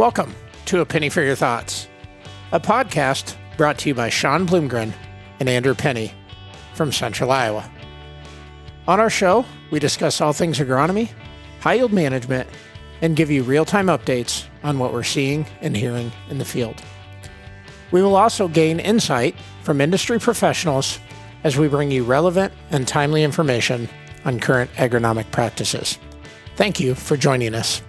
Welcome to A Penny for Your Thoughts, a podcast brought to you by Sean Blumgren and Andrew Penny from Central Iowa. On our show, we discuss all things agronomy, high-yield management, and give you real-time updates on what we're seeing and hearing in the field. We will also gain insight from industry professionals as we bring you relevant and timely information on current agronomic practices. Thank you for joining us.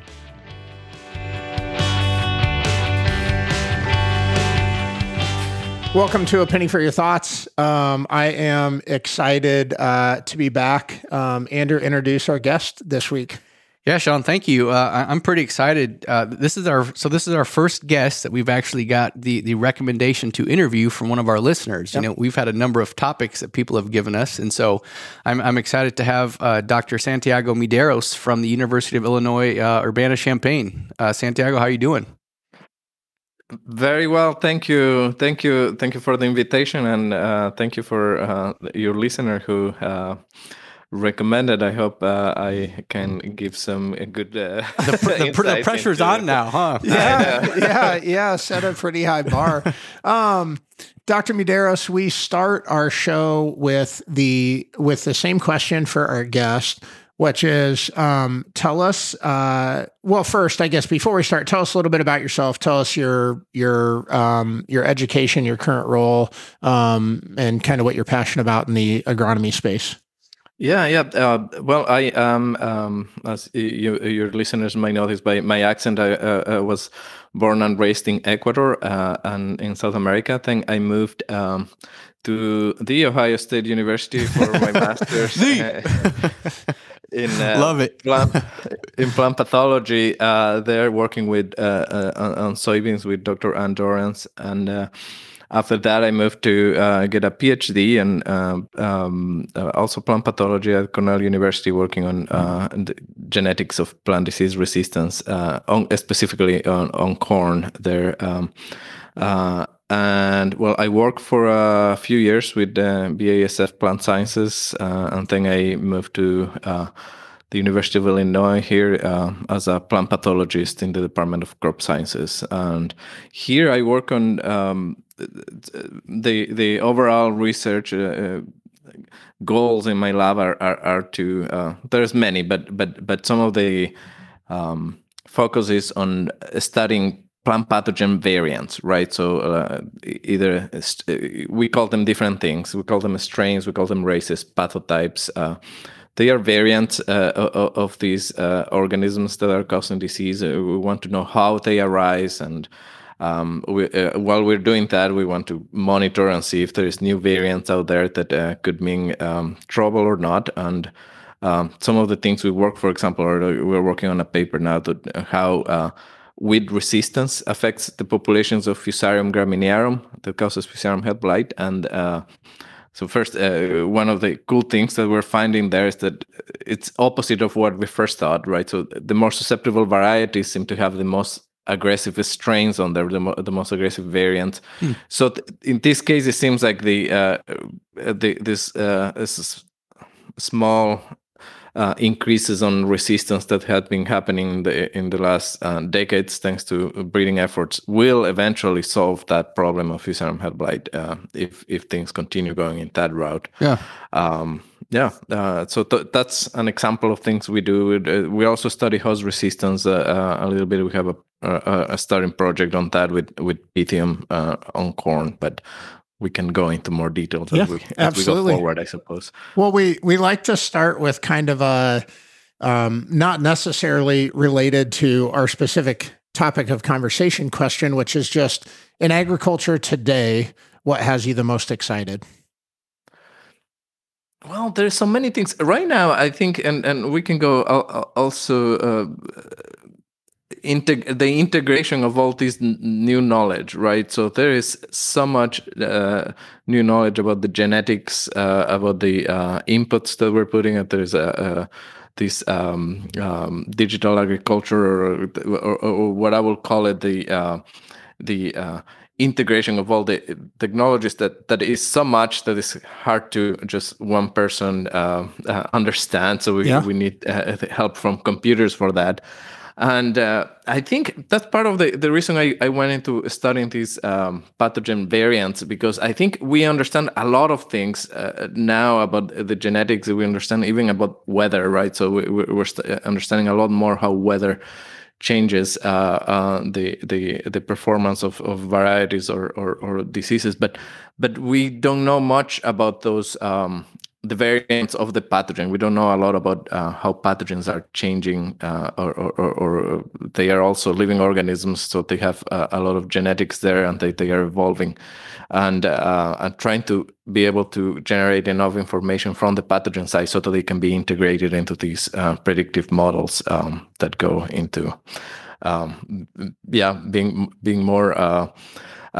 Welcome to A Penny for Your Thoughts. I am excited to be back. Andrew, introduce our guest this week. Yeah, Sean, thank you. I'm pretty excited. This is our first guest that we've actually got the recommendation to interview from one of our listeners. Yep. You know, we've had a number of topics that people have given us, and so I'm excited to have Dr. Santiago Mideros from the University of Illinois Urbana-Champaign. Santiago, how are you doing? Very well, thank you. Thank you for the invitation, and thank you for your listener who recommended. I hope I can give some good the pressure's on now, huh? Yeah, set a pretty high bar. Dr. Mideros, we start our show with the same question for our guest, which is, tell us, well, first, I guess, before we start, tell us a little bit about yourself. Tell us your education, your current role, and kind of what you're passionate about in the agronomy space. Yeah. Well, I am, as your listeners might notice by my accent, I was born and raised in Ecuador and in South America. I think I moved to the Ohio State University for my master's. In plant pathology, they're working with on soybeans with Dr. Anne Dorrance, and after that, I moved to get a PhD and also plant pathology at Cornell University, working on the genetics of plant disease resistance, specifically on corn there. And well, I worked for a few years with BASF Plant Sciences, and then I moved to the University of Illinois here as a plant pathologist in the Department of Crop Sciences. And here I work on the overall research goals in my lab are to there's many, but some of the focus is on studying plant pathogen variants, right? So either we call them different things. We call them strains, we call them races, pathotypes. They are variants of these organisms that are causing disease. We want to know how they arise, and while we're doing that, we want to monitor and see if there is new variants out there that could mean trouble or not. And some of the things we work, for example, we're working on a paper now that how weed resistance affects the populations of Fusarium graminiarum that causes Fusarium head blight. And so first, one of the cool things that we're finding there is that it's opposite of what we first thought, right? So the more susceptible varieties seem to have the most aggressive strains on there, the most aggressive variants. Mm. So in this case, it seems like this small increases on resistance that had been happening in the last decades, thanks to breeding efforts, will eventually solve that problem of Fusarium head blight if things continue going in that route. Yeah. So that's an example of things we do. We also study host resistance a little bit. We have a starting project on that with Pythium on corn, but we can go into more details as we go forward, I suppose. Well, we like to start with kind of a not necessarily related to our specific topic of conversation question, which is just, in agriculture today, what has you the most excited? Well, there's so many things. Right now, I think, and we can go also... the integration of all this new knowledge, right? So there is so much new knowledge about the genetics, about the inputs that we're putting in. There is this digital agriculture, or what I will call it, the integration of all the technologies that is so much that is hard to just one person understand. So we need help from computers for that. And I think that's part of the reason I went into studying these pathogen variants, because I think we understand a lot of things now about the genetics. We understand even about weather, right? So we're understanding a lot more how weather changes the performance of varieties or diseases. But we don't know much about those the variants of the pathogen. We don't know a lot about how pathogens are changing or they are also living organisms, so they have a lot of genetics there, and they are evolving. And trying to be able to generate enough information from the pathogen side so that they can be integrated into these predictive models that go into being more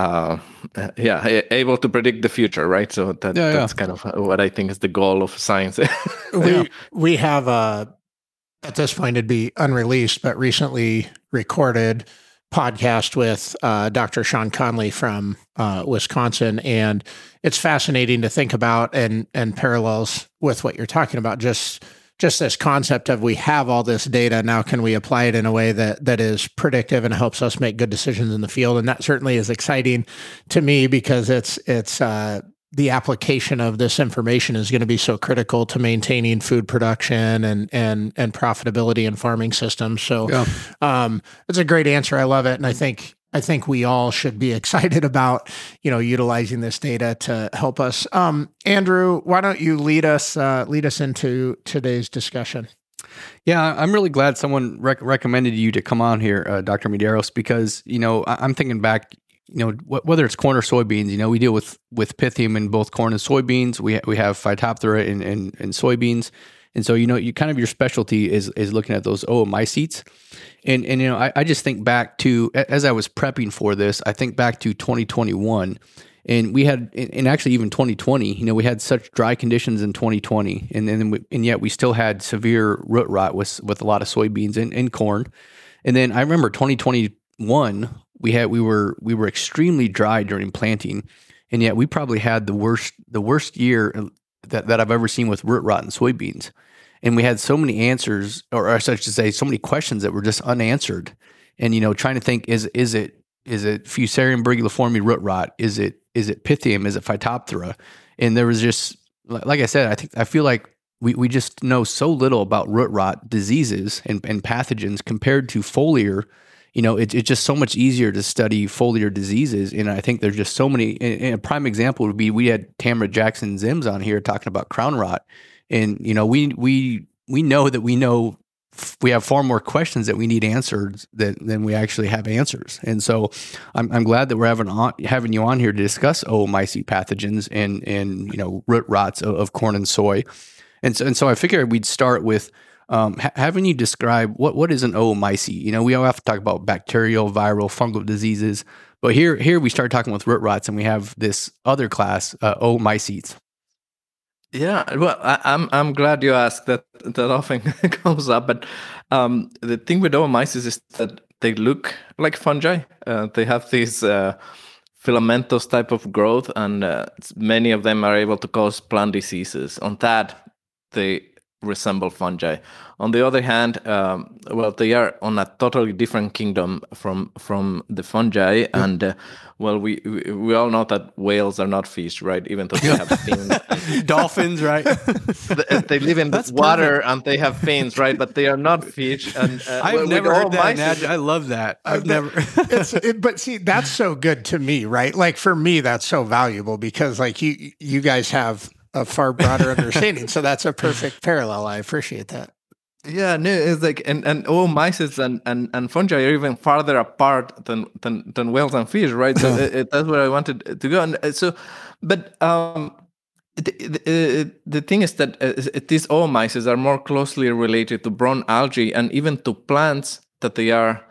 able to predict the future, right? So that's kind of what I think is the goal of science. We have at this point it'd be unreleased, but recently recorded podcast with Dr. Sean Conley from Wisconsin, and it's fascinating to think about and parallels with what you're talking about. Just this concept of we have all this data, now can we apply it in a way that is predictive and helps us make good decisions in the field? And that certainly is exciting to me, because it's the application of this information is going to be so critical to maintaining food production and profitability in farming systems. So it's a great answer. I love it. And I think we all should be excited about, utilizing this data to help us. Andrew, why don't you lead us into today's discussion? Yeah, I'm really glad someone recommended you to come on here, Dr. Mideros, because, I'm thinking back, whether it's corn or soybeans, we deal with Pythium in both corn and soybeans. We have Phytophthora in soybeans. And so, you kind of your specialty is looking at those oomycetes. And I just think back to, as I was prepping for this, I think back to 2021, and we had, and actually even 2020, we had such dry conditions in 2020, and yet we still had severe root rot with a lot of soybeans and corn. And then I remember 2021, we were extremely dry during planting, and yet we probably had the worst year that I've ever seen with root rot in soybeans. And we had so many answers, or I should say, so many questions that were just unanswered. And trying to think, is it Fusarium brigaformi root rot? Is it Pythium? Is it Phytophthora? And there was just, like I said, I feel like we just know so little about root rot diseases and pathogens compared to foliar. It's just so much easier to study foliar diseases. And I think there's just so many, and a prime example would be, we had Tamara Jackson Zims on here talking about crown rot. And, we have far more questions that we need answered than we actually have answers. And so I'm glad that we're having you on here to discuss oomycete pathogens and root rots of corn and soy. And so I figured we'd start with, having you describe what is an oomycete? We all have to talk about bacterial, viral, fungal diseases, but here we start talking with root rots, and we have this other class, oomycetes. Yeah, well, I'm glad you asked that. That often comes up, but the thing with oomycetes is that they look like fungi. They have these filamentous type of growth, and many of them are able to cause plant diseases. On that, they resemble fungi. On the other hand, they are on a totally different kingdom from the fungi, and we all know that whales are not fish, right? Even though they have fins, dolphins, right? They live in water, perfect. And they have fins, right? But they are not fish. And I've never heard that. I love that. But see, that's so good to me, right? Like, for me, that's so valuable, because like you guys have a far broader understanding. So that's a perfect parallel. I appreciate that. Yeah, no, it's like, and oomycetes and fungi are even farther apart than whales and fish, right? So that's where I wanted to go. And so, but the thing is that these oomycetes are more closely related to brown algae, and even to plants that they are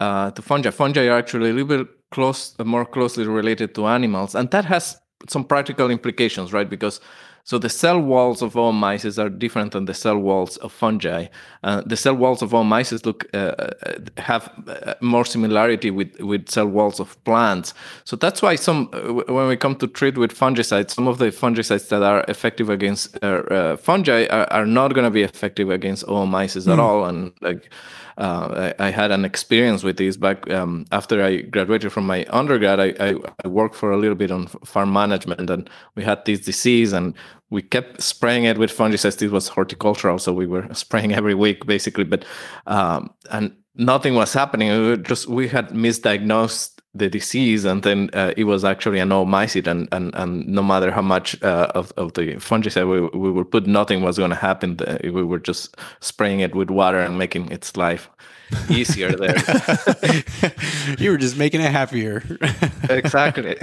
to fungi. Fungi are actually a little bit more closely related to animals, and that has some practical implications, right? Because So the cell walls of all mice are different than the cell walls of fungi. The cell walls of all mice have more similarity with cell walls of plants. So that's why when we come to treat with fungicides, some of the fungicides that are effective against fungi are not going to be effective against all mice at all. And I had an experience with this back after I graduated from my undergrad. I worked for a little bit on farm management, and we had this disease, and we kept spraying it with fungicides. This was horticultural, so we were spraying every week basically, but and nothing was happening. We had misdiagnosed the disease, and then it was actually an old mycete, and no matter how much of the fungicide we would put, nothing was going to happen. We were just spraying it with water and making its life easier there. You were just making it happier. Exactly.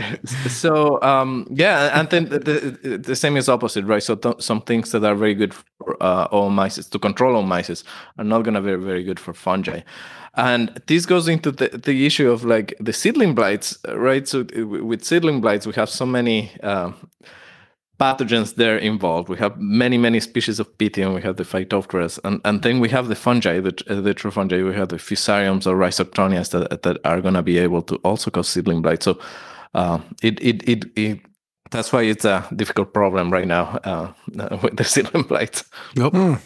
So and then the same is opposite, right? So some things that are very good for all mice, to control all mice, are not going to be very good for fungi. And this goes into the issue of like the seedling blights, right? So with seedling blights, we have so many pathogens there involved. We have many, many species of Pythium. We have the Phytophthora, and then we have the fungi, the true fungi. We have the Fusariums or Rhizoctonias that are going to be able to also cause seedling blight. So it that's why it's a difficult problem right now with the seedling blight. Nope. Mm.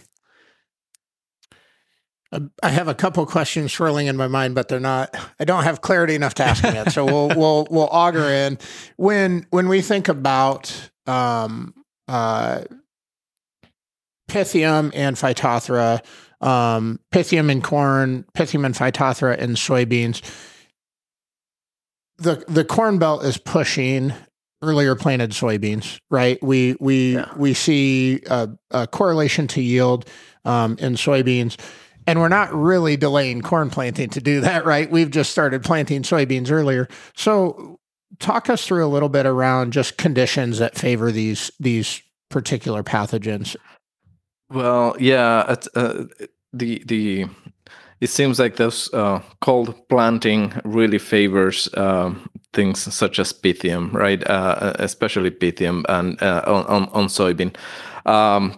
I have a couple questions swirling in my mind, but they're not. I don't have clarity enough to ask them yet, so we'll auger in. When we think about Pythium and Phytophthora, Pythium in corn, Pythium and Phytophthora in soybeans, the Corn Belt is pushing earlier planted soybeans, right? We see a correlation to yield in soybeans. And we're not really delaying corn planting to do that, right? We've just started planting soybeans earlier. So talk us through a little bit around just conditions that favor these particular pathogens. Well, yeah, it seems like those cold planting really favors things such as Pythium, right? Especially Pythium and on soybean.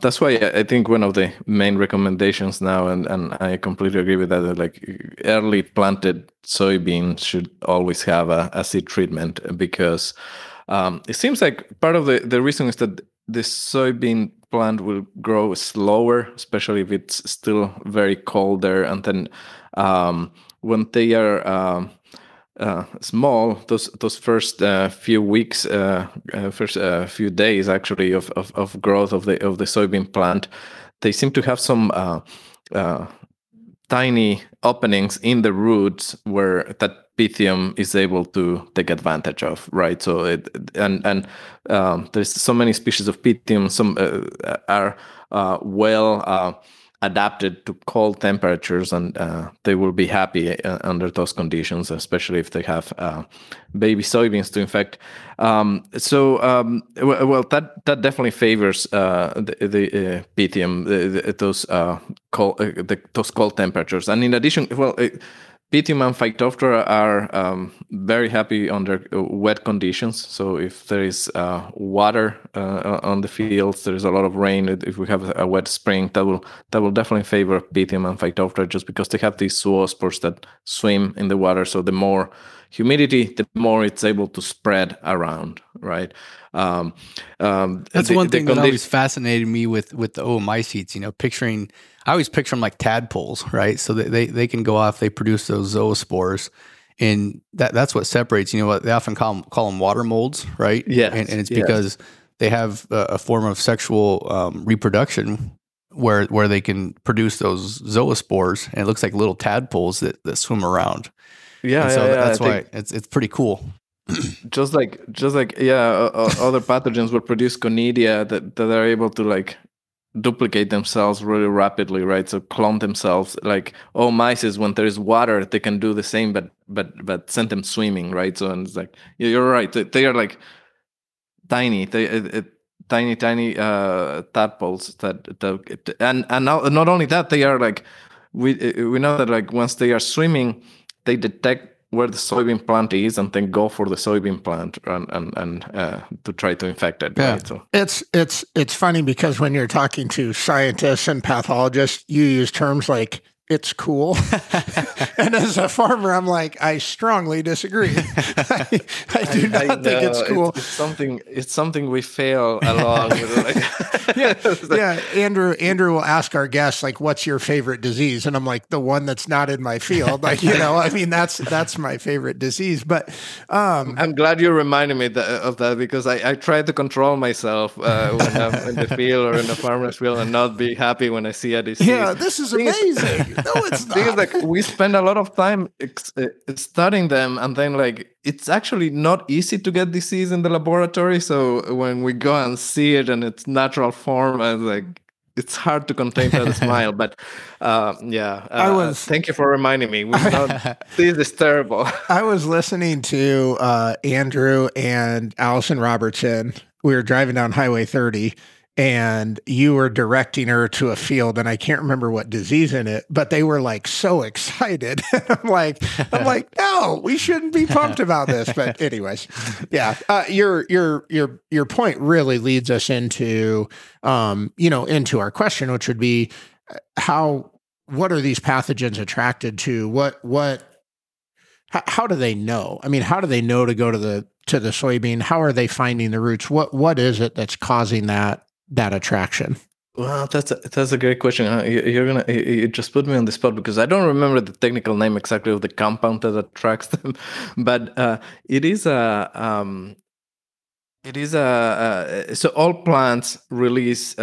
That's why I think one of the main recommendations now, and I completely agree with that, like early planted soybeans should always have a seed treatment, because it seems like part of the reason is that the soybean plant will grow slower, especially if it's still very cold there. And then when they are small, those first few weeks, first few days actually of growth of the soybean plant, they seem to have some tiny openings in the roots where that Pythium is able to take advantage of, right? So there's so many species of Pythium. Some are well adapted to cold temperatures, and they will be happy under those conditions, especially if they have baby soybeans to infect. That definitely favors the Pythium, those cold temperatures. And in addition, Pythium and Phytophthora are very happy under wet conditions. So if there is water on the fields, there is a lot of rain. If we have a wet spring, that will definitely favor Pythium and Phytophthora, just because they have these zoospores that swim in the water. So the more humidity, the more it's able to spread around, right? That's one thing that always fascinated me with the oomycetes, picturing, I always picture them like tadpoles, right? So they can go off, they produce those zoospores, and that's what separates, they often call them water molds, right? Yeah. And it's because they have a form of sexual reproduction where they can produce those zoospores, and it looks like little tadpoles that swim around. That's why it's pretty cool. Other pathogens will produce conidia that are able to like duplicate themselves really rapidly, right? So clone themselves. Like mice, when there is water, they can do the same, but send them swimming, right? So and it's like you're right. They are like tiny. Tiny tadpoles that and not only that, they are like we know that like once they are swimming, they detect where the soybean plant is and then go for the soybean plant and to try to infect it. Yeah. Right? So. It's funny because when you're talking to scientists and pathologists, you use terms like, it's cool. And as a farmer, I'm like, I strongly disagree. I think it's cool. It's something we fail along with. Like, yeah. Andrew will ask our guests, like, what's your favorite disease? And I'm like, the one that's not in my field. Like, you know, I mean, that's my favorite disease. But I'm glad you reminded me of that, because I try to control myself when I'm in the field or in the farmer's field and not be happy when I see a disease. Yeah, this is amazing. No, it's not. Because like we spend a lot of time studying them, and then like it's actually not easy to get disease in the laboratory. So when we go and see it in its natural form, and like it's hard to contain that smile. But thank you for reminding me. This is terrible. I was listening to Andrew and Allison Robertson. We were driving down Highway 30. And you were directing her to a field, and I can't remember what disease in it, but they were like so excited. I'm like, no, we shouldn't be pumped about this. But anyways, yeah, your point really leads us into, into our question, which would be what are these pathogens attracted to? How do they know? I mean, how do they know to go to the soybean? How are they finding the roots? What is it that's causing that attraction? Well, that's a great question. You just put me on the spot because I don't remember the technical name exactly of the compound that attracts them, but so all plants release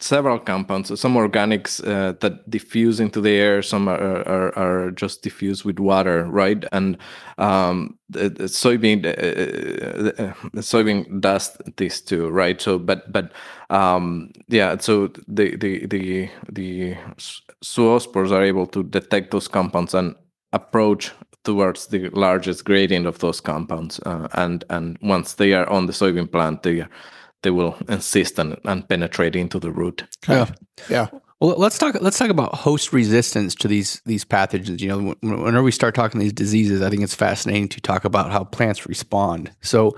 several compounds. So some organics that diffuse into the air, some are just diffused with water, right? And the soybean dust, these two, right? So, So the zoospores are able to detect those compounds and approach towards the largest gradient of those compounds, and once they are on the soybean plant, they will insist and penetrate into the root. Yeah. Well, let's talk about host resistance to these pathogens. You know, whenever we start talking these diseases, I think it's fascinating to talk about how plants respond. So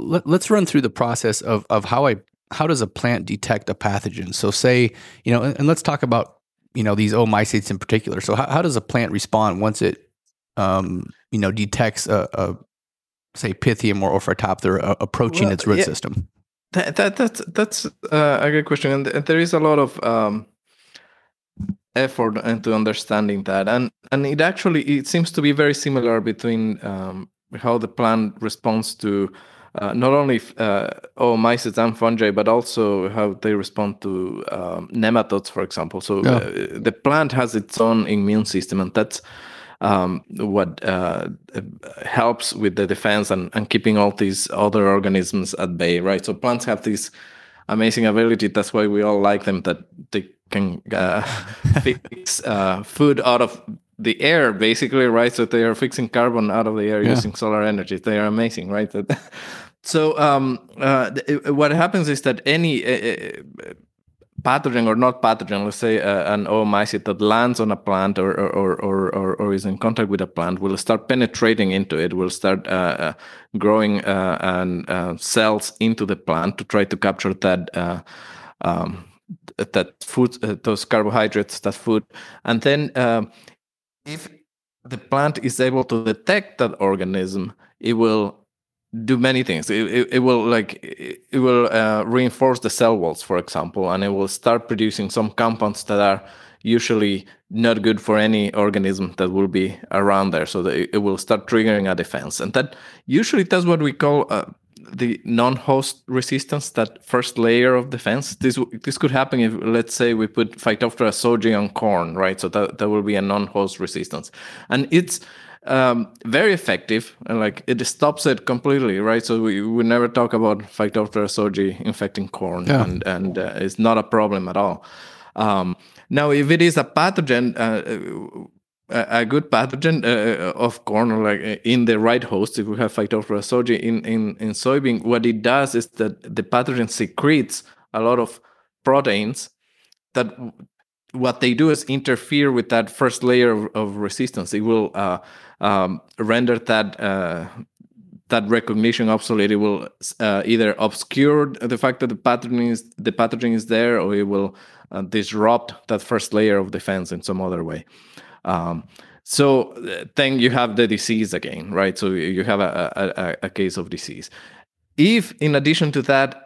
let's run through the process of how does a plant detect a pathogen? So say, and let's talk about, these oomycetes in particular. So how does a plant respond once it, detects say Pythium or Phytophthora approaching its root system? That's a good question, and there is a lot of effort into understanding that, and it seems to be very similar between how the plant responds to not only oomycetes and fungi, but also how they respond to nematodes, for example. So the plant has its own immune system, and that's what helps with the defense and keeping all these other organisms at bay, right? So plants have this amazing ability. That's why we all like them, that they can fix food out of the air, basically, right? So they are fixing carbon out of the air using solar energy. They are amazing, right? So what happens is that any pathogen or not pathogen, let's say an oomycete that lands on a plant or is in contact with a plant, will start penetrating into it, will start growing cells into the plant to try to capture that food, those carbohydrates, that food. And then if the plant is able to detect that organism, it will do many things. It will reinforce the cell walls, for example, and it will start producing some compounds that are usually not good for any organism that will be around there. So it will start triggering a defense, and that usually that's what we call the non-host resistance, that first layer of defense. This could happen if, let's say, we put Phytophthora sojae on corn, right? So that will be a non-host resistance, and it's very effective, and like it stops it completely, right? So we never talk about Phytophthora sojae infecting corn, and it's not a problem at all. Now, if it is a pathogen, a good pathogen of corn, like in the right host, if we have Phytophthora sojae in soybean, what it does is that the pathogen secretes a lot of proteins that what they do is interfere with that first layer of resistance. It will render that that recognition obsolete. It will either obscure the fact that the pathogen is there, or it will disrupt that first layer of defense in some other way. So then you have the disease again, right? So you have a case of disease. If in addition to that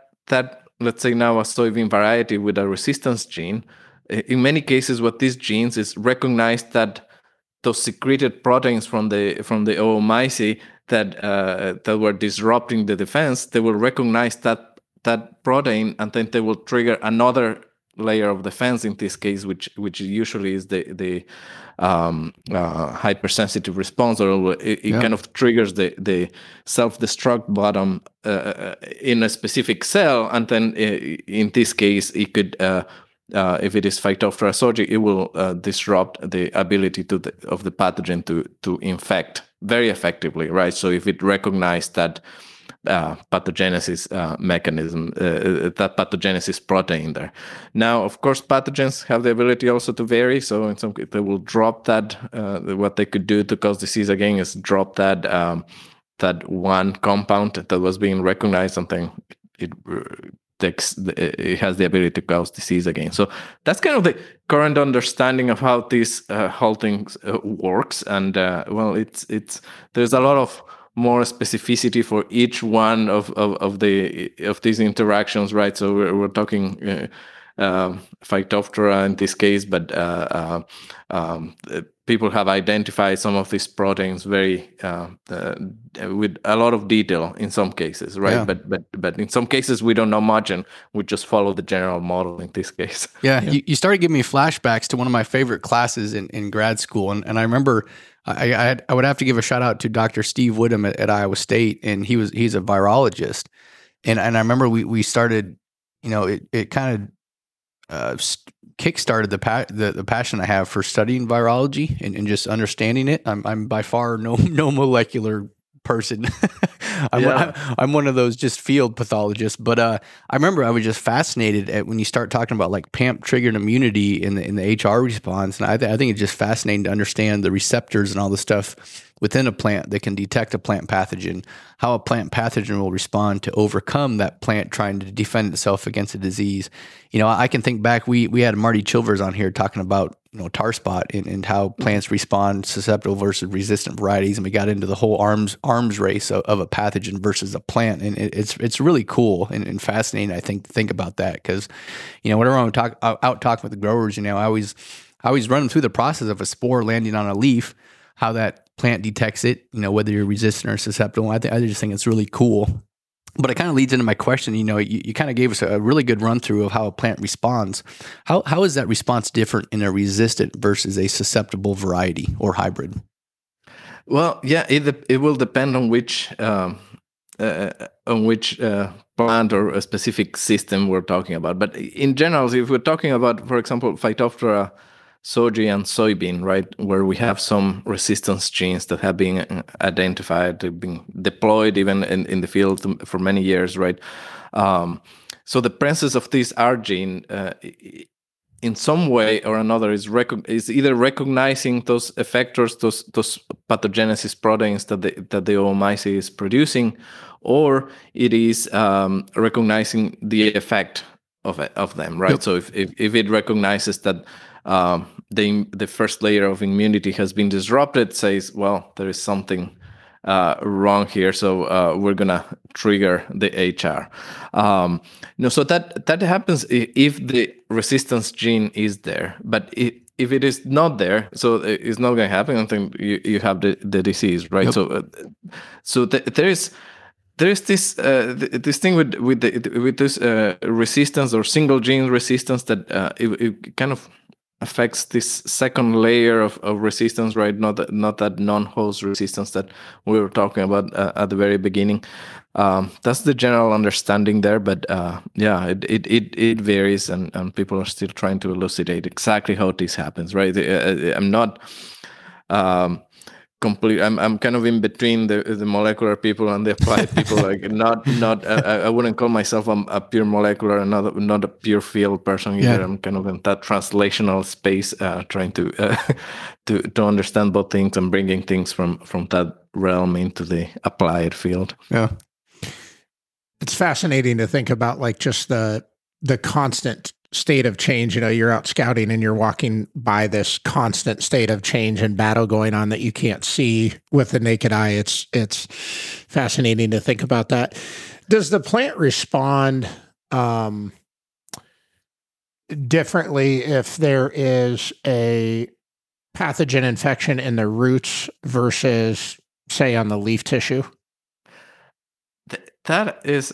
let's say now a soybean variety with a resistance gene, in many cases what these genes is recognized that those secreted proteins from the oomycete that were disrupting the defense, they will recognize that protein, and then they will trigger another layer of defense, in this case, which usually is the hypersensitive response, or it kind of triggers the self-destruct button in a specific cell, and then in this case it could, if it is Phytophthora sojae, it will disrupt the ability of the pathogen to infect very effectively, right? So if it recognized that pathogenesis mechanism, that pathogenesis protein there. Now, of course, pathogens have the ability also to vary. So in some case, they will drop that. What they could do to cause disease again is drop that one compound that was being recognized, something it has the ability to cause disease again. So that's kind of the current understanding of how this whole thing works. And well, it's there's a lot of more specificity for each one of these interactions, right? So we're talking Phytophthora in this case, but people have identified some of these proteins very with a lot of detail in some cases, right? Yeah. But in some cases we don't know much, and we just follow the general model in this case. Yeah, yeah. You started giving me flashbacks to one of my favorite classes in grad school, and I remember I would have to give a shout out to Dr. Steve Widom at Iowa State, and he's a virologist, and I remember we started, you know, it kind of kickstarted the passion I have for studying virology and just understanding it. I'm by far no molecular person. I'm one of those just field pathologists, but I remember I was just fascinated at when you start talking about like PAMP triggered immunity in the HR response, and I think it's just fascinating to understand the receptors and all the stuff within a plant that can detect a plant pathogen, how a plant pathogen will respond to overcome that plant trying to defend itself against a disease. You know, I can think back, we had Marty Chilvers on here talking about, you know, tar spot and how plants respond susceptible versus resistant varieties. And we got into the whole arms race of a pathogen versus a plant. And it's really cool and fascinating, I think, to think about that. Because, you know, whenever I'm out talking with the growers, you know, I always run them through the process of a spore landing on a leaf, how that plant detects it, you know, whether you're resistant or susceptible. I just think it's really cool. But it kind of leads into my question. You know, you kind of gave us a really good run through of how a plant responds. How is that response different in a resistant versus a susceptible variety or hybrid? Well, yeah, it will depend on which plant or a specific system we're talking about. But in general, if we're talking about, for example, Phytophthora sojae and soybean, right, where we have some resistance genes that have been identified, been deployed even in the field for many years, right? So the presence of this R gene in some way or another is either recognizing those effectors, those pathogenesis proteins that the oomycete is producing, or it is recognizing the effect of them, right? Yep. So if it recognizes that the first layer of immunity has been disrupted, says, well, there is something wrong here, so we're gonna trigger the HR. So that happens if the resistance gene is there, but if it is not there, so it's not gonna happen until you have the disease, right? Yep. There is this thing with this resistance or single gene resistance that it kind of affects this second layer of resistance, right? Not that non-host resistance that we were talking about at the very beginning. That's the general understanding there, but it varies, and people are still trying to elucidate exactly how this happens, right? I'm not complete. I'm kind of in between the molecular people and the applied people. Like not. I wouldn't call myself a pure molecular and not a pure field person either. Yeah. I'm kind of in that translational space, trying to understand both things and bringing things from that realm into the applied field. Yeah, it's fascinating to think about, like just the constant state of change. You know, you're out scouting and you're walking by this constant state of change and battle going on that you can't see with the naked eye. It's fascinating to think about that. Does the plant respond differently if there is a pathogen infection in the roots versus, say, on the leaf tissue? That is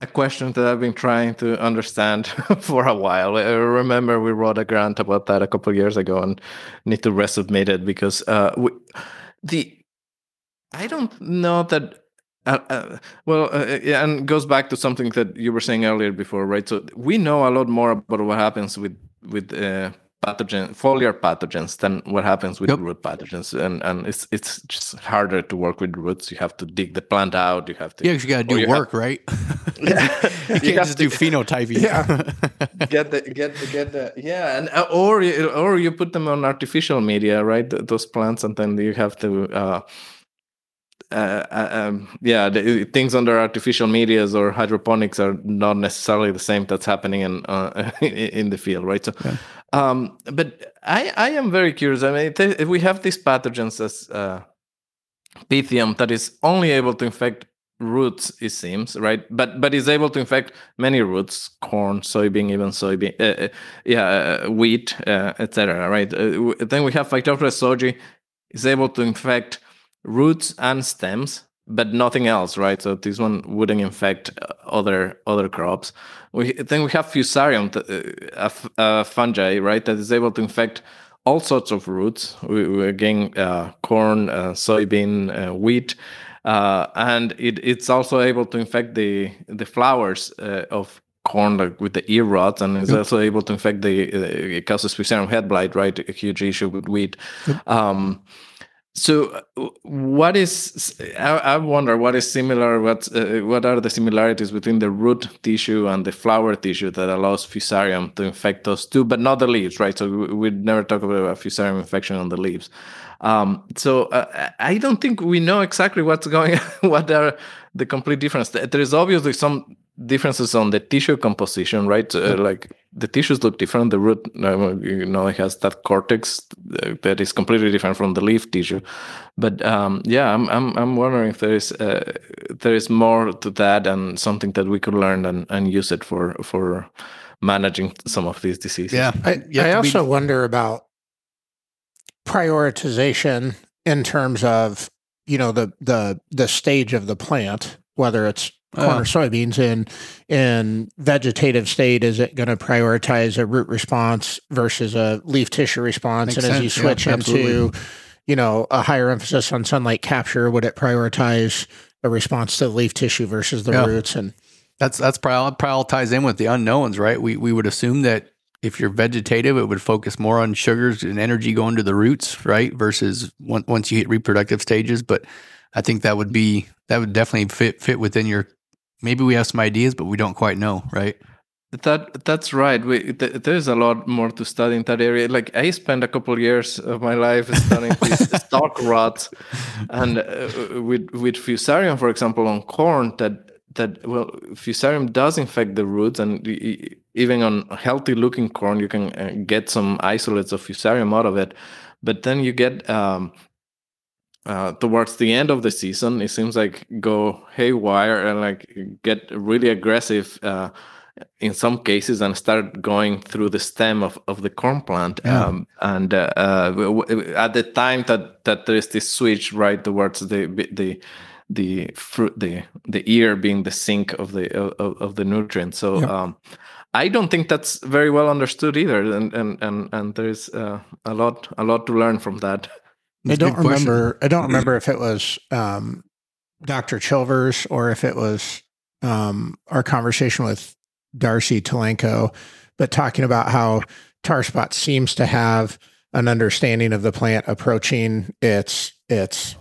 a question that I've been trying to understand for a while. I remember we wrote a grant about that a couple of years ago and need to resubmit it because I don't know that. And it goes back to something that you were saying earlier before, right? So we know a lot more about what happens with pathogen, foliar pathogens, than what happens with root pathogens, and it's just harder to work with roots. You have to dig the plant out. You have to you got to do work, right? You can't just do phenotyping. Yeah, get the yeah, and or you put them on artificial media, right? Those plants, and then you have to. The things under artificial medias or hydroponics are not necessarily the same that's happening in the field, right? So, yeah. But I am very curious. I mean, if we have these pathogens as Pythium that is only able to infect roots, it seems, right? But is able to infect many roots, corn, soybean, even soybean, wheat, etc. Right? Then we have Phytophthora sojae is able to infect roots and stems, but nothing else, right? So this one wouldn't infect other crops. Then we have Fusarium, a fungi, right, that is able to infect all sorts of roots. We corn, soybean, wheat, and it's also able to infect the flowers of corn, like with the ear rots, and is also able to infect it causes Fusarium head blight, right? A huge issue with wheat. Yep. So what is, I wonder what is similar, what are the similarities between the root tissue and the flower tissue that allows Fusarium to infect those two, but not the leaves, right? So we never talk about Fusarium infection on the leaves. So I don't think we know exactly what's going on, what are the complete differences. There is obviously some differences on the tissue composition, right? Like the tissues look different. The root, it has that cortex that is completely different from the leaf tissue. But I'm wondering if there is more to that and something that we could learn and use it for managing some of these diseases. Yeah, I also wonder about prioritization in terms of the stage of the plant, whether it's corn or soybeans in vegetative state. Is it going to prioritize a root response versus a leaf tissue response? And as you switch into, a higher emphasis on sunlight capture, would it prioritize a response to the leaf tissue versus the roots? And that's probably all ties in with the unknowns, right? We would assume that if you're vegetative, it would focus more on sugars and energy going to the roots, right? Versus once you hit reproductive stages, but I think that would definitely fit within your. Maybe we have some ideas, but we don't quite know, right? That's right. There's a lot more to study in that area. Like I spent a couple of years of my life studying these stalk rots, and with Fusarium, for example, on corn. Fusarium does infect the roots, and even on healthy-looking corn, you can get some isolates of Fusarium out of it. But then you get. Towards the end of the season, it seems like go haywire and get really aggressive in some cases and start going through the stem of the corn plant. Yeah. At the time that there is this switch right towards the fruit, the ear being the sink of the nutrients. So I don't think that's very well understood either, and there is a lot to learn from that. I don't remember if it was Dr. Chilvers or if it was our conversation with Darcy Talenko, but talking about how tar spot seems to have an understanding of the plant approaching its its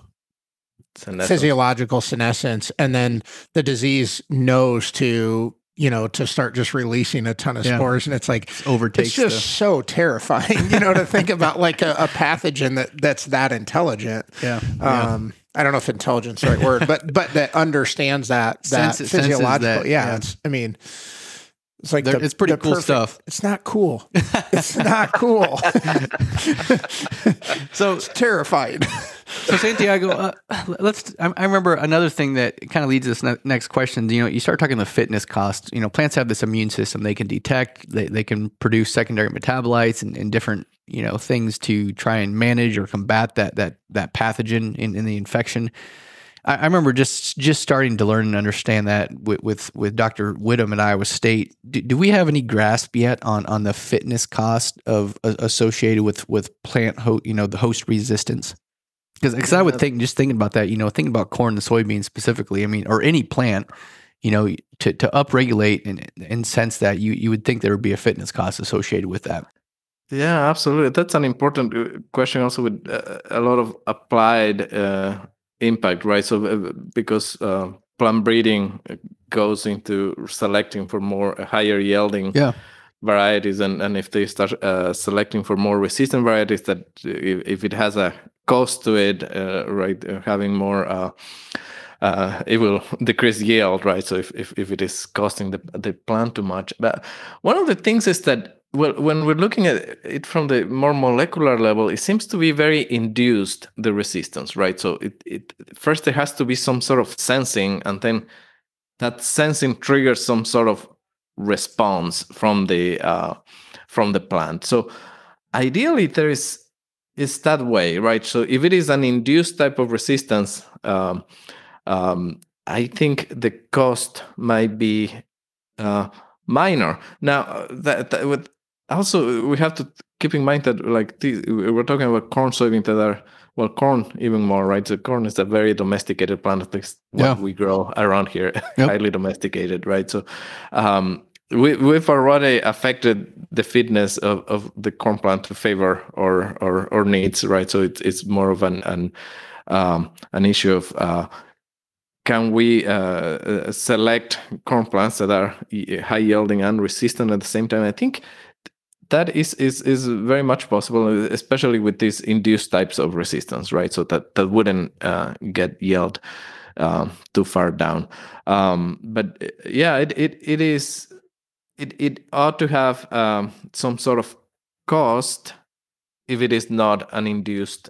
physiological senescence, and then the disease knows to, you know, to start just releasing a ton of spores. And it's like, it's just so terrifying, you know, to think about like a pathogen that's that intelligent. I don't know if intelligence is the right word, but that understands that physiological. It's like it's pretty cool stuff. It's not cool. It's not cool. So it's terrifying. So Santiago, let's. I remember another thing that kind of leads us next question. You know, you start talking the fitness cost. You know, plants have this immune system; they can detect, they can produce secondary metabolites and different, you know, things to try and manage or combat that pathogen in the infection. I remember just starting to learn and understand that with Dr. Widom at Iowa State. Do we have any grasp yet on the fitness cost of associated with plant the host resistance? Because I would think, just thinking about that, you know, thinking about corn and soybeans specifically, I mean, or any plant, you know, to upregulate and sense that, you would think there would be a fitness cost associated with that. Yeah, absolutely. That's an important question also with a lot of applied impact, right? So because plant breeding goes into selecting for more higher yielding varieties, and if they start selecting for more resistant varieties, that if it has a cost to it, right, having more it will decrease yield, right? So if it is costing the plant too much. But one of the things is that, well, when we're looking at it from the more molecular level, it seems to be very induced, the resistance, right? So it first there has to be some sort of sensing, and then that sensing triggers some sort of response from the plant. So ideally, there is that way, right? So if it is an induced type of resistance, I think the cost might be minor. Now that would also, we have to keep in mind that we're talking about corn, soybeans that are, well, corn even more, right? So corn is a very domesticated plant, at least what we grow around here, highly domesticated, right? So we've already affected the fitness of the corn plant to favor or needs, right? So it's more of an issue of can we select corn plants that are high yielding and resistant at the same time? I think that is very much possible, especially with these induced types of resistance, right? So that wouldn't get yield too far down. But yeah, it ought to have some sort of cost if it is not an induced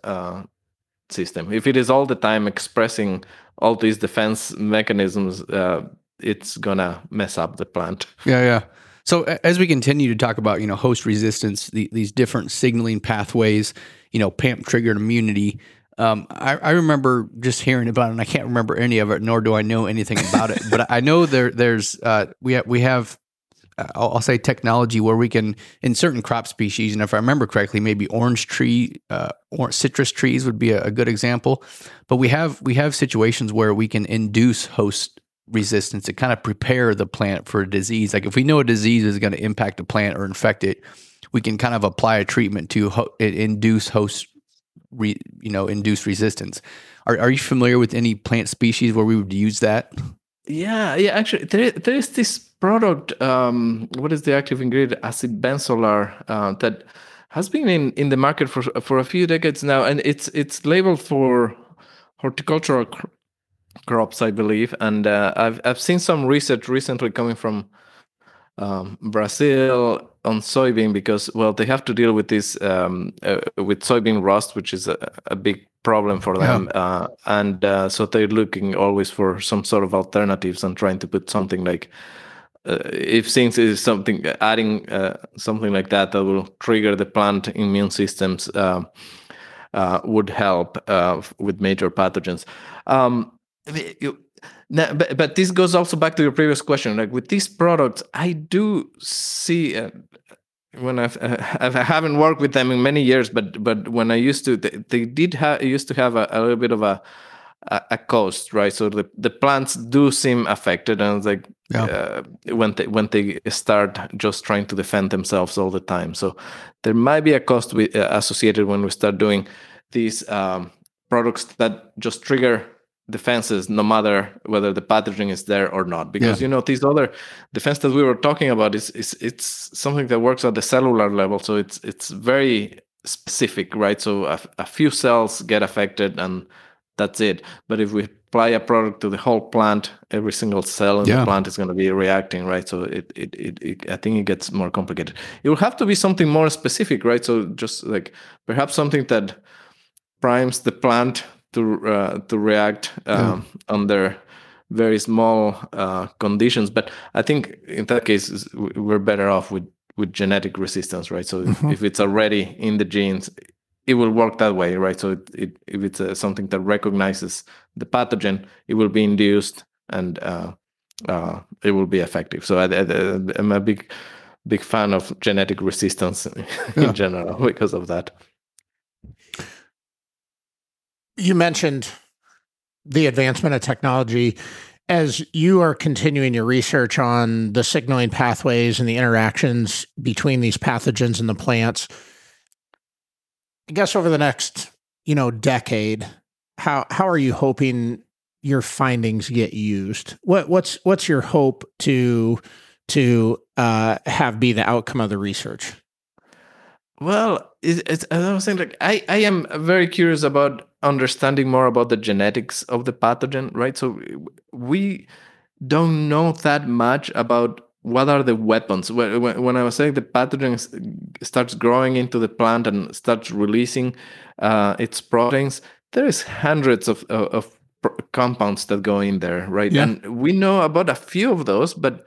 system. If it is all the time expressing all these defense mechanisms, it's gonna mess up the plant. Yeah. So as we continue to talk about, you know, host resistance, these different signaling pathways, you know, PAMP triggered immunity. I remember just hearing about it, and I can't remember any of it, nor do I know anything about it. But I know there's we have I'll say technology where we can, in certain crop species, and if I remember correctly, maybe citrus trees would be a good example. But we have situations where we can induce host resistance to kind of prepare the plant for a disease. Like if we know a disease is going to impact a plant or infect it, we can kind of apply a treatment to induce host, induce resistance. Are you familiar with any plant species where we would use that? Yeah. Actually, there is this product, what is the active ingredient, acibenzolar, that has been in the market for a few decades now, and it's labeled for horticultural crops, I believe, and I've seen some research recently coming from Brazil on soybean, because, well, they have to deal with this with soybean rust, which is a big problem for them, so they're looking always for some sort of alternatives and trying to put something like, if things is something, adding something like that will trigger the plant immune systems, would help with major pathogens. But this goes also back to your previous question. Like with these products, I do see when I haven't worked with them in many years, but when I used to, they did used to have a little bit of a cost, right? So the plants do seem affected, and it's like when they start just trying to defend themselves all the time. So there might be a cost associated when we start doing these products that just trigger defenses, no matter whether the pathogen is there or not, because you know, this other defense that we were talking about is it's something that works at the cellular level, so it's very specific, right? So a few cells get affected and that's it. But if we apply a product to the whole plant, every single cell in the plant is going to be reacting, right? So it I think it gets more complicated. It will have to be something more specific, right? So just like perhaps something that primes the plant to react under very small conditions. But I think in that case, we're better off with genetic resistance, right? So if it's already in the genes, it will work that way, right? So if it's something that recognizes the pathogen, it will be induced and it will be effective. So I'm a big fan of genetic resistance in general because of that. You mentioned the advancement of technology. As you are continuing your research on the signaling pathways and the interactions between these pathogens and the plants, I guess over the next, decade, how are you hoping your findings get used? What's your hope to have be the outcome of the research? Well, it's as I was saying, like I am very curious about understanding more about the genetics of the pathogen, right? So we don't know that much about what are the weapons. When I was saying the pathogen starts growing into the plant and starts releasing its proteins, there is hundreds of compounds that go in there, right? Yeah. And we know about a few of those, but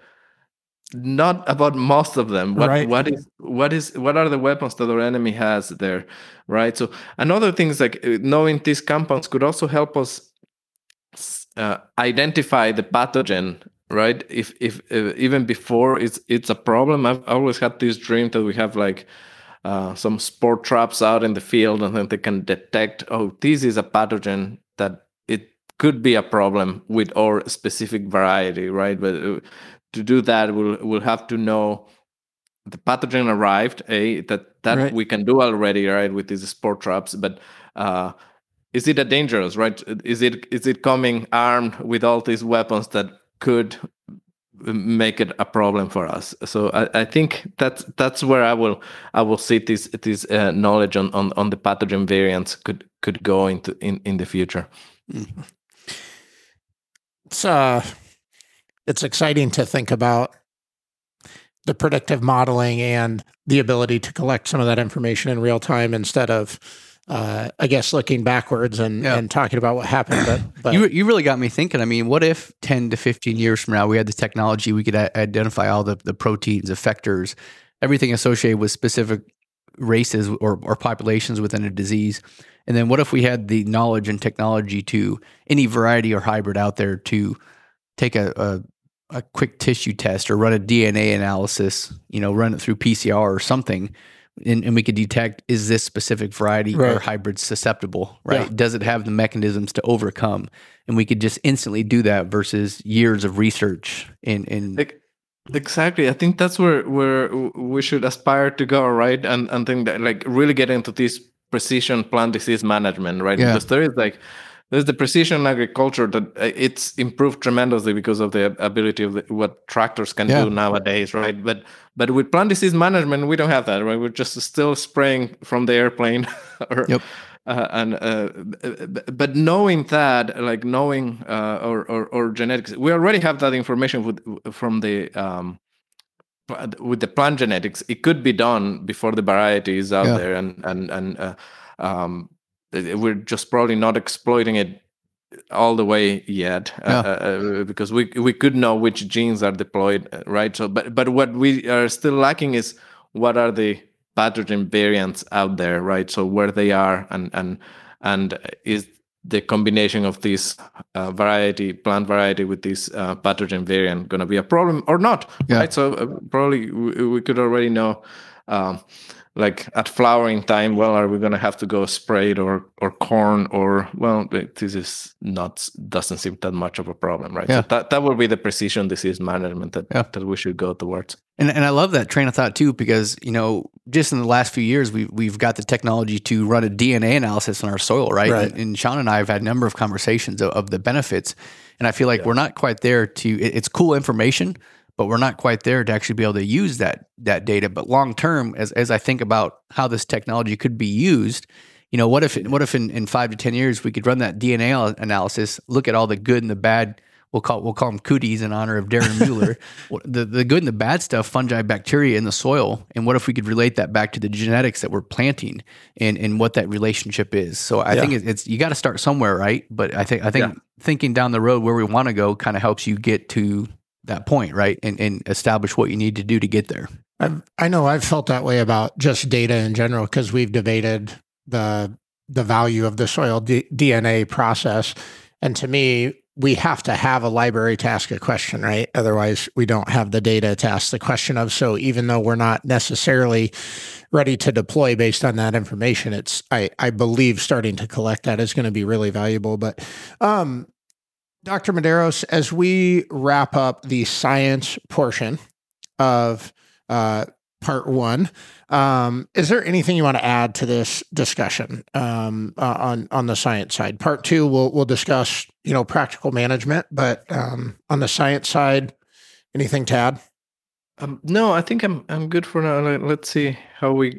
not about most of them. What are the weapons that our enemy has there, right? So another thing is like knowing these compounds could also help us identify the pathogen, right? If even before it's a problem. I've always had this dream that we have like some spore traps out in the field, and then they can detect, oh, this is a pathogen that it could be a problem with our specific variety, right? But to do that, we'll have to know the pathogen arrived, we can do already, right, with these spore traps. But is it a dangerous, right? Is it coming armed with all these weapons that could make it a problem for us? So I think that's where I will see this knowledge on the pathogen variants could go into in the future. Mm-hmm. It's exciting to think about the predictive modeling and the ability to collect some of that information in real time instead of, I guess, looking backwards and talking about what happened. But you really got me thinking. I mean, what if 10 to 15 years from now we had the technology, we could identify all the proteins, effectors, everything associated with specific races or populations within a disease? And then what if we had the knowledge and technology to any variety or hybrid out there to take a quick tissue test or run a DNA analysis, run it through PCR or something, and we could detect, is this specific variety or hybrid susceptible, right? Yeah. Does it have the mechanisms to overcome? And we could just instantly do that versus years of research in Exactly. I think that's where we should aspire to go, right? And think that, like, really get into this precision plant disease management, right? Yeah. Because there's the precision agriculture that it's improved tremendously because of the ability of what tractors can do nowadays, right? But with plant disease management, we don't have that, right? We're just still spraying from the airplane, but knowing that, like knowing or genetics, we already have that information with the plant genetics. It could be done before the variety is out there, and we're just probably not exploiting it all the way yet, because we could know which genes are deployed, right? So, but what we are still lacking is what are the pathogen variants out there, right? So where they are, and is the combination of this plant variety with this pathogen variant going to be a problem or not? Yeah. Right. So probably we could already know. Like at flowering time, well, are we going to have to go spray it or corn or, well, this is doesn't seem that much of a problem, right? Yeah. So that would be the precision disease management that we should go towards. And I love that train of thought too, because, just in the last few years, we've got the technology to run a DNA analysis on our soil, right? Right. And Sean and I have had a number of conversations of the benefits. And I feel like we're not quite there to, it's cool information, but we're not quite there to actually be able to use that data. But long-term, as I think about how this technology could be used, you know, what if in 5 to 10 years, we could run that DNA analysis, look at all the good and the bad, we'll call them cooties in honor of Darren Mueller, the good and the bad stuff, fungi, bacteria in the soil. And what if we could relate that back to the genetics that we're planting and what that relationship is. So I think it's you got to start somewhere, right? But I think thinking down the road where we want to go kind of helps you get to that point, right? And establish what you need to do to get there. I know I've felt that way about just data in general, because we've debated the value of the soil DNA process. And to me, we have to have a library to ask a question, right? Otherwise, we don't have the data to ask the question of. So even though we're not necessarily ready to deploy based on that information, it's, I believe starting to collect that is going to be really valuable. But Dr. Mideros, as we wrap up the science portion of part one, is there anything you want to add to this discussion on the science side? Part two, we'll discuss, you know, practical management, but on the science side, anything to add? No, I think I'm good for now. Let's see how we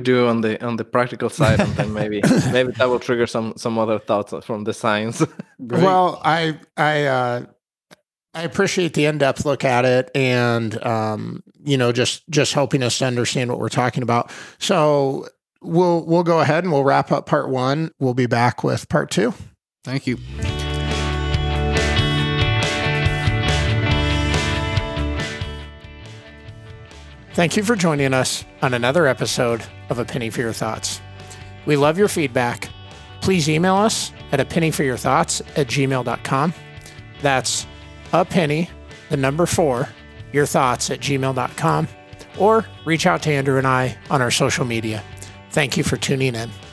do on the practical side, and then maybe that will trigger some other thoughts from the science. Right. Well, I appreciate the in-depth look at it, and you know, just helping us to understand what we're talking about. So we'll go ahead and we'll wrap up part one. We'll be back with part two. Thank you. Thank you for joining us on another episode of A Penny for Your Thoughts. We love your feedback. Please email us at apennyforyourthoughts@gmail.com. That's a penny, the number 4, your thoughts @gmail.com, or reach out to Andrew and I on our social media. Thank you for tuning in.